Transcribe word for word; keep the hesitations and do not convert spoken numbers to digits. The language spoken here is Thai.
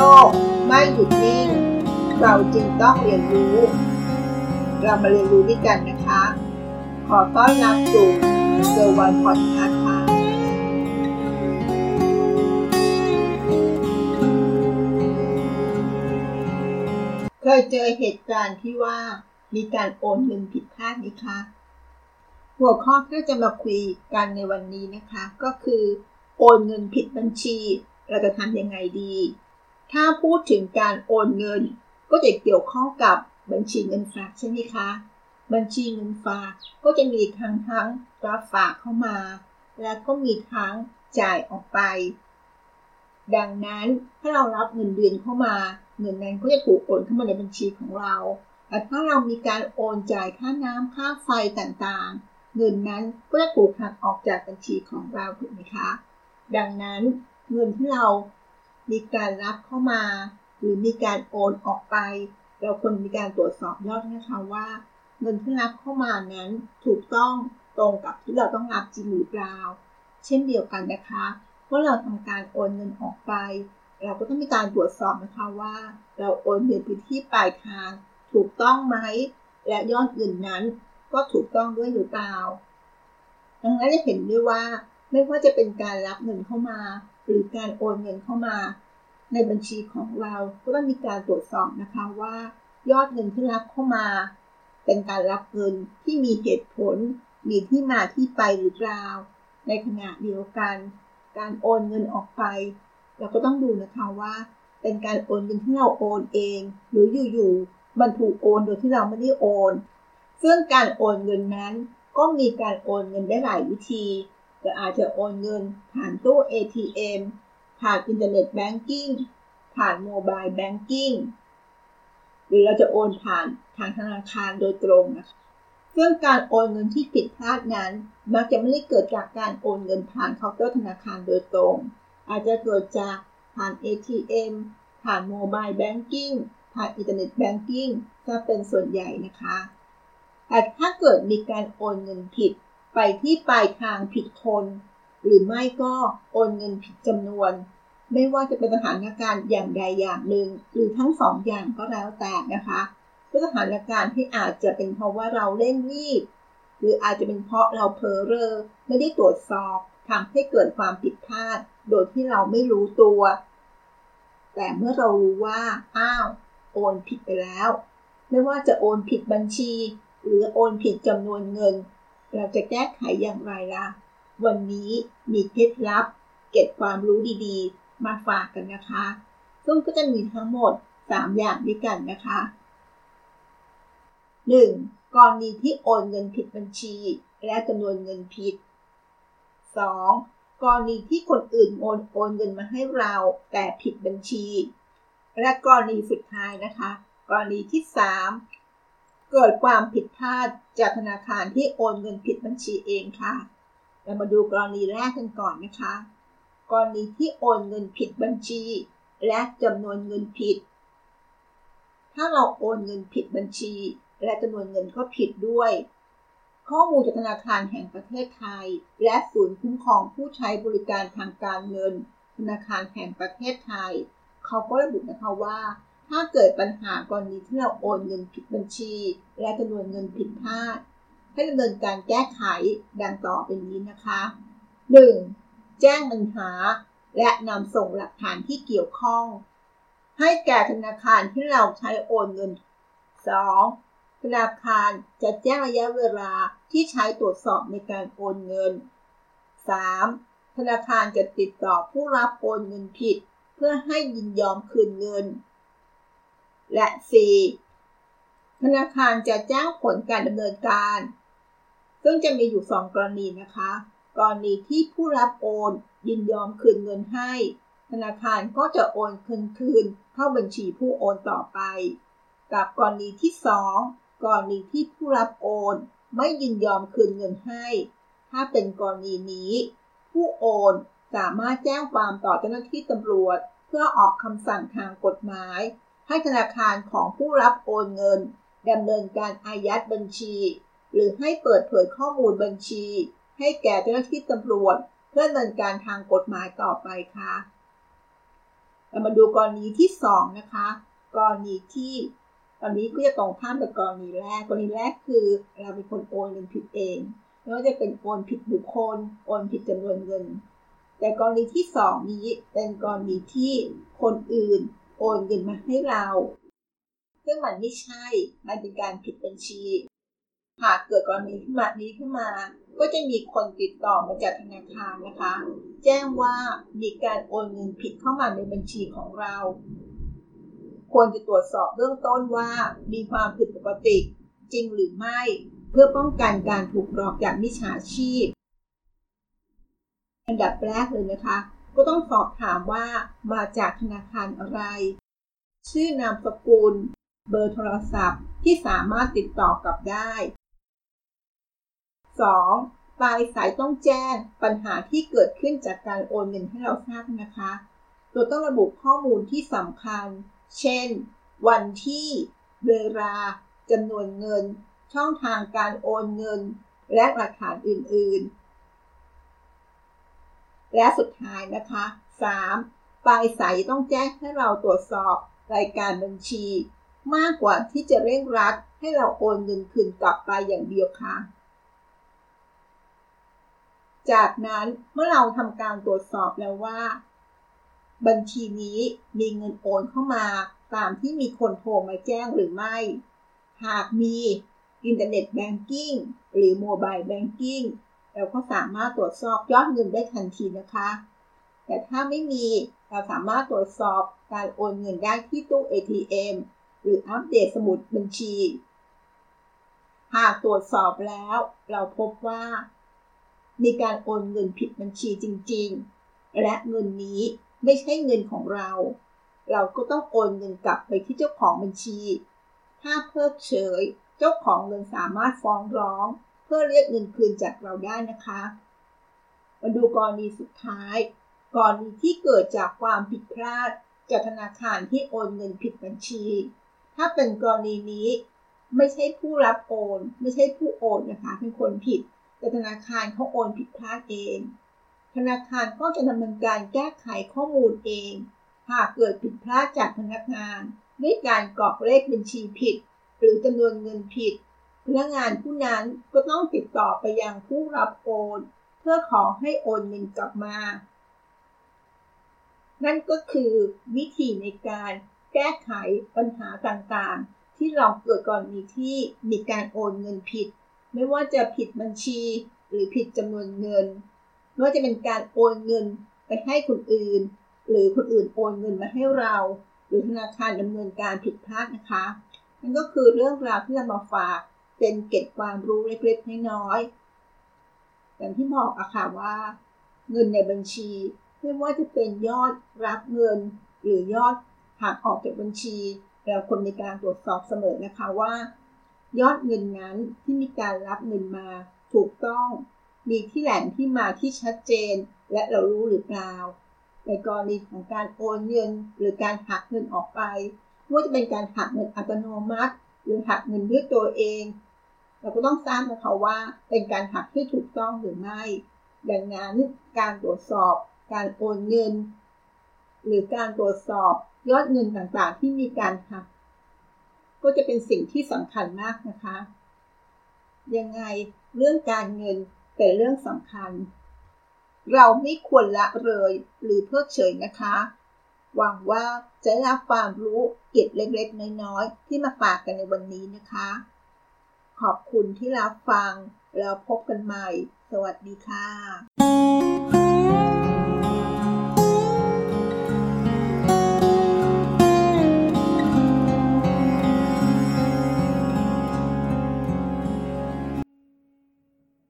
ลกไม่หยุดนิ่งเราจึงต้องเรียนรู้เรามาเรียนรู้ด้วยกันนะคะขอต้อนรับสู่เซอร์วันพอดคาสต์ค่ะเคยเจอเหตุการณ์ที่ว่ามีการโอนเงินผิดพลาดนี้คะหัวข้อที่จะมาคุยกันในวันนี้นะคะก็คือโอนเงินผิดบัญชีเราจะทำยังไงดีถ้าพูดถึงการโอนเงินก็จะเกี่ยวข้องกับบัญชีเงินฝากใช่ไหมคะบัญชีเงินฝากก็จะมีทั้งทั้งรับฝากเข้ามาและก็มีทั้งจ่ายออกไปดังนั้นถ้าเรารับเงินเดือนเข้ามาเงินนั้นก็จะถูกโอนเข้ามาในบัญชีของเราแต่ถ้าเรามีการโอนจ่ายค่าน้ำค่าไฟต่างๆเงินนั้นก็จะถูกหักออกจากบัญชีของเราถูกไหมคะดังนั้นเงินที่เรามีการรับเข้ามาหรือมีการโอนออกไปเราควรมีการตรวจสอบยอดนะคะว่าเงินที่รับเข้ามานั้นถูกต้องตรงกับที่เราต้องรับจริงหรือเปล่าเช่นเดียวกันนะคะว่าเราทำการโอนเงินออกไปเราก็ต้องมีการตรวจสอบนะคะว่าเราโอนเงินไปที่ปลายทางถูกต้องไหมและยอดเงินนั้นก็ถูกต้องด้วยหรือเปล่าดังนั้นจะเห็นได้ว่าไม่ว่าจะเป็นการรับเงินเข้ามาหรือการโอนเงินเข้ามาในบัญชีของเราก็ต้องมีการตรวจสอบนะคะว่ายอดเงินที่รับเข้ามาเป็นการรับเงินที่มีเหตุผลมีที่มาที่ไปหรือเปล่าในขณะเดียวกันการโอนเงินออกไปเราก็ต้องดูนะคะว่าเป็นการโอนเงินที่เราโอนเองหรืออยู่ๆมันถูกโอนโดยที่เราไม่ได้โอนซึ่งการโอนเงินนั้นก็มีการโอนเงินได้หลายวิธีเราอาจจะโอนเงินผ่านตู้ เอ ที เอ็ม ผ่านอินเทอร์เน็ตแบงกิ้งผ่านโมบายแบงกิ้งหรือเราจะโอนผ่านทางธนาคารโดยตรงนะคะเรื่องการโอนเงินที่ผิดพลาดนั้นมักจะไม่ได้เกิดจากการโอนเงินผ่านเคาน์เตอร์ธนาคารโดยตรงอาจจะเกิดจากผ่าน เอ ที เอ็ม ผ่านโมบายแบงกิ้งผ่านอินเทอร์เน็ตแบงกิ้งจะเป็นส่วนใหญ่นะคะแต่ถ้าเกิดมีการโอนเงินผิดไปที่ปลายทางผิดคนหรือไม่ก็โอนเงินผิดจำนวนไม่ว่าจะเป็นสถานการณ์อย่างใดอย่างหนึ่งหรือทั้งสองอย่างก็แล้วแต่นะคะสถานการณ์ที่อาจจะเป็นเพราะว่าเราเร่งรีบหรืออาจจะเป็นเพราะเราเพ้อเรอไม่ได้ตรวจสอบทำให้เกิดความผิดพลาดโดยที่เราไม่รู้ตัวแต่เมื่อเรารู้ว่าอ้าวโอนผิดไปแล้วไม่ว่าจะโอนผิดบัญชีหรือโอนผิดจำนวนเงินเราจะแก้ไขอย่างไรล่ะวันนี้มีเคล็ดลับเก็บความรู้ดีๆมาฝากกันนะคะซึ่งก็จะมีทั้งหมดสามอย่างด้วยกันนะคะหนึ่งกรณีที่โอนเงินผิดบัญชีและจำนวนเงินผิดสองกรณีที่คนอื่นโอนโอนเงินมาให้เราแต่ผิดบัญชีและกรณีสุดท้ายนะคะกรณีที่สามเกิดความผิดพลาดจากธนาคารที่โอนเงินผิดบัญชีเองค่ะเรามาดูกรณีแรกกันก่อนนะคะกรณีที่โอนเงินผิดบัญชีและจำนวนเงินผิดถ้าเราโอนเงินผิดบัญชีและจำนวนเงินก็ผิดด้วยข้อมูลจากธนาคารแห่งประเทศไทยและศูนย์คุ้มครองผู้ใช้บริการทางการเงินธนาคารแห่งประเทศไทยเขาก็ระบุนะคะว่าถ้าเกิดปัญหากรณีที่เราโอนเงินผิดบัญชีและจำนวนเงินผิดพลาดให้ดำเนินการแก้ไขดังต่อไปนี้นะคะ หนึ่ง. แจ้งปัญหาและนำส่งหลักฐานที่เกี่ยวข้องให้แก่ธนาคารที่เราใช้โอนเงิน สอง. ธนาคารจะแจ้งระยะเวลาที่ใช้ตรวจสอบในการโอนเงิน สาม. ธนาคารจะติดต่อผู้รับโอนเงินผิดเพื่อให้ยินยอมคืนเงินและ สี่. ธนาคารจะแจ้งผลการดำเนินการซึ่งจะมีอยู่สองกรณีนะคะกรณีที่ผู้รับโอนยินยอมคืนเงินให้ธนาคารก็จะโอนคืนคืนเข้าบัญชีผู้โอนต่อไปกับกรณีที่สองกรณีที่ผู้รับโอนไม่ยินยอมคืนเงินให้ถ้าเป็นกรณีนี้ผู้โอนสามารถแจ้งความต่อเจ้าหน้าที่ตำรวจเพื่อออกคำสั่งทางกฎหมายให้ธนาคารของผู้รับโอนเงินดำเนินการอายัดบัญชีหรือให้เปิดเผยข้อมูลบัญชีให้แก่เจ้าหน้าที่ตำรวจเพื่อดำเนินการทางกฎหมายต่อไปค่ะ เรามาดูกรณีที่สองนะคะกรณีที่ตอนนี้ก็จะตรงข้ามกับกรณีแรกกรณีแรกคือเราเป็นคนโอนเงินผิดเองไม่ว่าจะเป็นโอนผิดบุคคลโอนผิดจำนวนเงินแต่กรณีที่สองนี้เป็นกรณีที่คนอื่นโอนเงินมาให้เราซึ่งมันไม่ใช่มันเป็นการผิดบัญชีหากเกิดกรณีขึ้นมานี้ขึ้นมาก็จะมีคนติดต่อมาจากธนาคารนะคะแจ้งว่ามีการโอนเงินผิดเข้ามาในบัญชีของเราควรจะตรวจสอบเบื้องต้นว่ามีความผิดปกติจริงหรือไม่เพื่อป้องกันการถูกหลอกจากมิจฉาชีพอันดับแรกเลยนะคะก็ต้องสอบถามว่ามาจากธนาคารอะไรชื่อนามสกุลเบอร์โทรศัพท์ที่สามารถติดต่อกลับได้สองปลายสายต้องแจ้งปัญหาที่เกิดขึ้นจากการโอนเงินให้เราทราบนะคะโดยต้องระบุข้อมูลที่สำคัญเช่นวันที่เวลาจำนวนเงินช่องทางการโอนเงินและหลักฐานอื่นๆและสุดท้ายนะคะสามปลายสายต้องแจ้งให้เราตรวจสอบรายการบัญชีมากกว่าที่จะเร่งรัดให้เราโอนเงินคืนกลับไปอย่างเดียวค่ะจากนั้นเมื่อเราทำการตรวจสอบแล้วว่าบัญชีนี้มีเงินโอนเข้ามาตามที่มีคนโทรมาแจ้งหรือไม่หากมีอินเทอร์เน็ตแบงกิ้งหรือโมบายแบงกิ้งเราก็สามารถตรวจสอบยอดเงินได้ทันทีนะคะแต่ถ้าไม่มีเราสามารถตรวจสอบการโอนเงินได้ที่ตู้ เอ ที เอ็ม หรืออัปเดตสมุดบัญชีหากตรวจสอบแล้วเราพบว่ามีการโอนเงินผิดบัญชีจริงๆและเงินนี้ไม่ใช่เงินของเราเราก็ต้องโอนเงินกลับไปที่เจ้าของบัญชีถ้าเพิกเฉยเจ้าของเงินสามารถฟ้องร้องเพื่อเรียกเงินคืนจากเราได้นะคะมาดูกรณีสุดท้ายกรณีที่เกิดจากความผิดพลาดจากธนาคารที่โอนเงินผิดบัญชีถ้าเป็นกรณีนี้ไม่ใช่ผู้รับโอนไม่ใช่ผู้โอนนะคะเป็นคนผิดแต่ธนาคารเขาโอนผิดพลาดเองธนาคารก็จะดำเนินการแก้ไขข้อมูลเองหากเกิดผิดพลาดจากพนักงานด้วยการกรอกเลขบัญชีผิดหรือจำนวนเงินผิดพนักงานผู้นั้นก็ต้องติดต่อไปยังผู้รับโอนเพื่อขอให้โอนเงินกลับมานั่นก็คือวิธีในการแก้ไขปัญหาต่างๆที่เราเกิดกรณีที่มีการโอนเงินผิดไม่ว่าจะผิดบัญชีหรือผิดจำนวนเงินไม่ว่าจะเป็นการโอนเงินไปให้คนอื่นหรือคนอื่นโอนเงินมาให้เราหรือธนาคารดำเนินการผิดพลาดนะคะนั่นก็คือเรื่องราวที่เรามาฝากเป็นเกร็ดความรู้เล็กๆน้อยๆอย่างที่บอกอะค่ะว่าเงินในบัญชีไม่ว่าจะเป็นยอดรับเงินหรือยอดหักออกจากบัญชีเราควรมีการตรวจสอบเสมอนะคะว่ายอดเงินนั้นที่มีการรับเงินมาถูกต้องมีที่แหล่งที่มาที่ชัดเจนและเรารู้หรือเปล่าในกรณีของการโอนเงินหรือการหักเงินออกไปว่าจะเป็นการหักเงินอัตโนมัติหรือหักเงินด้วยตัวเองเราก็ต้องทราบนะคะว่าเป็นการหักที่ถูกต้องหรือไม่ดังนั้นการตรวจสอบการโอนเงินหรือการตรวจสอบยอดเงินต่างๆที่มีการหักก็จะเป็นสิ่งที่สำคัญมากนะคะยังไงเรื่องการเงินเป็นเรื่องสำคัญเราไม่ควรละเลยหรือเพิกเฉยนะคะหวังว่าจะได้รับความรู้เก็บเล็กๆน้อยๆที่มาฝากกันในวันนี้นะคะขอบคุณที่รับฟังแล้วพบกันใหม่สวัสดีค่ะ